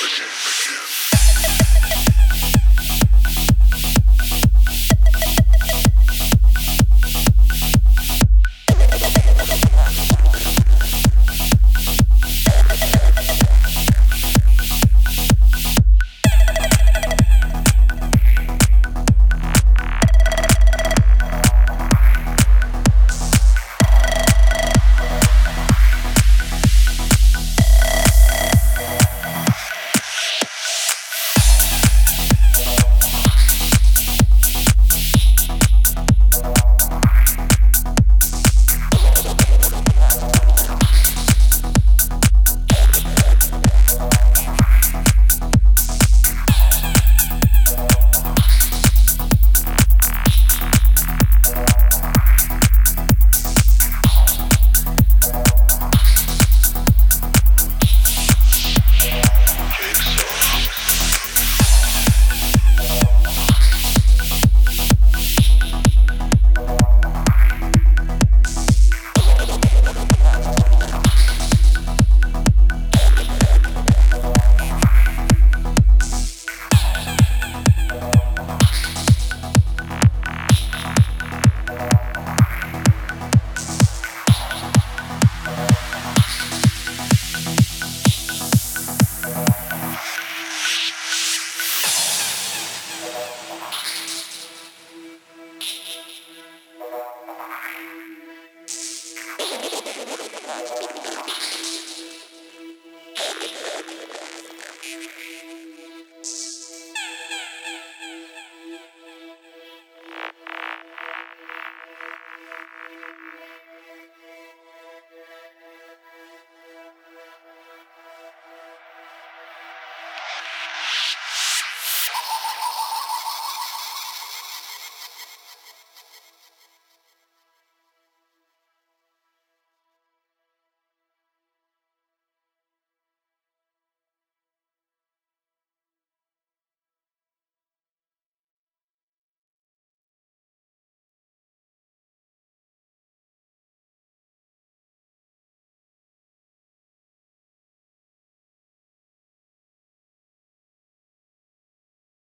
Let's begin.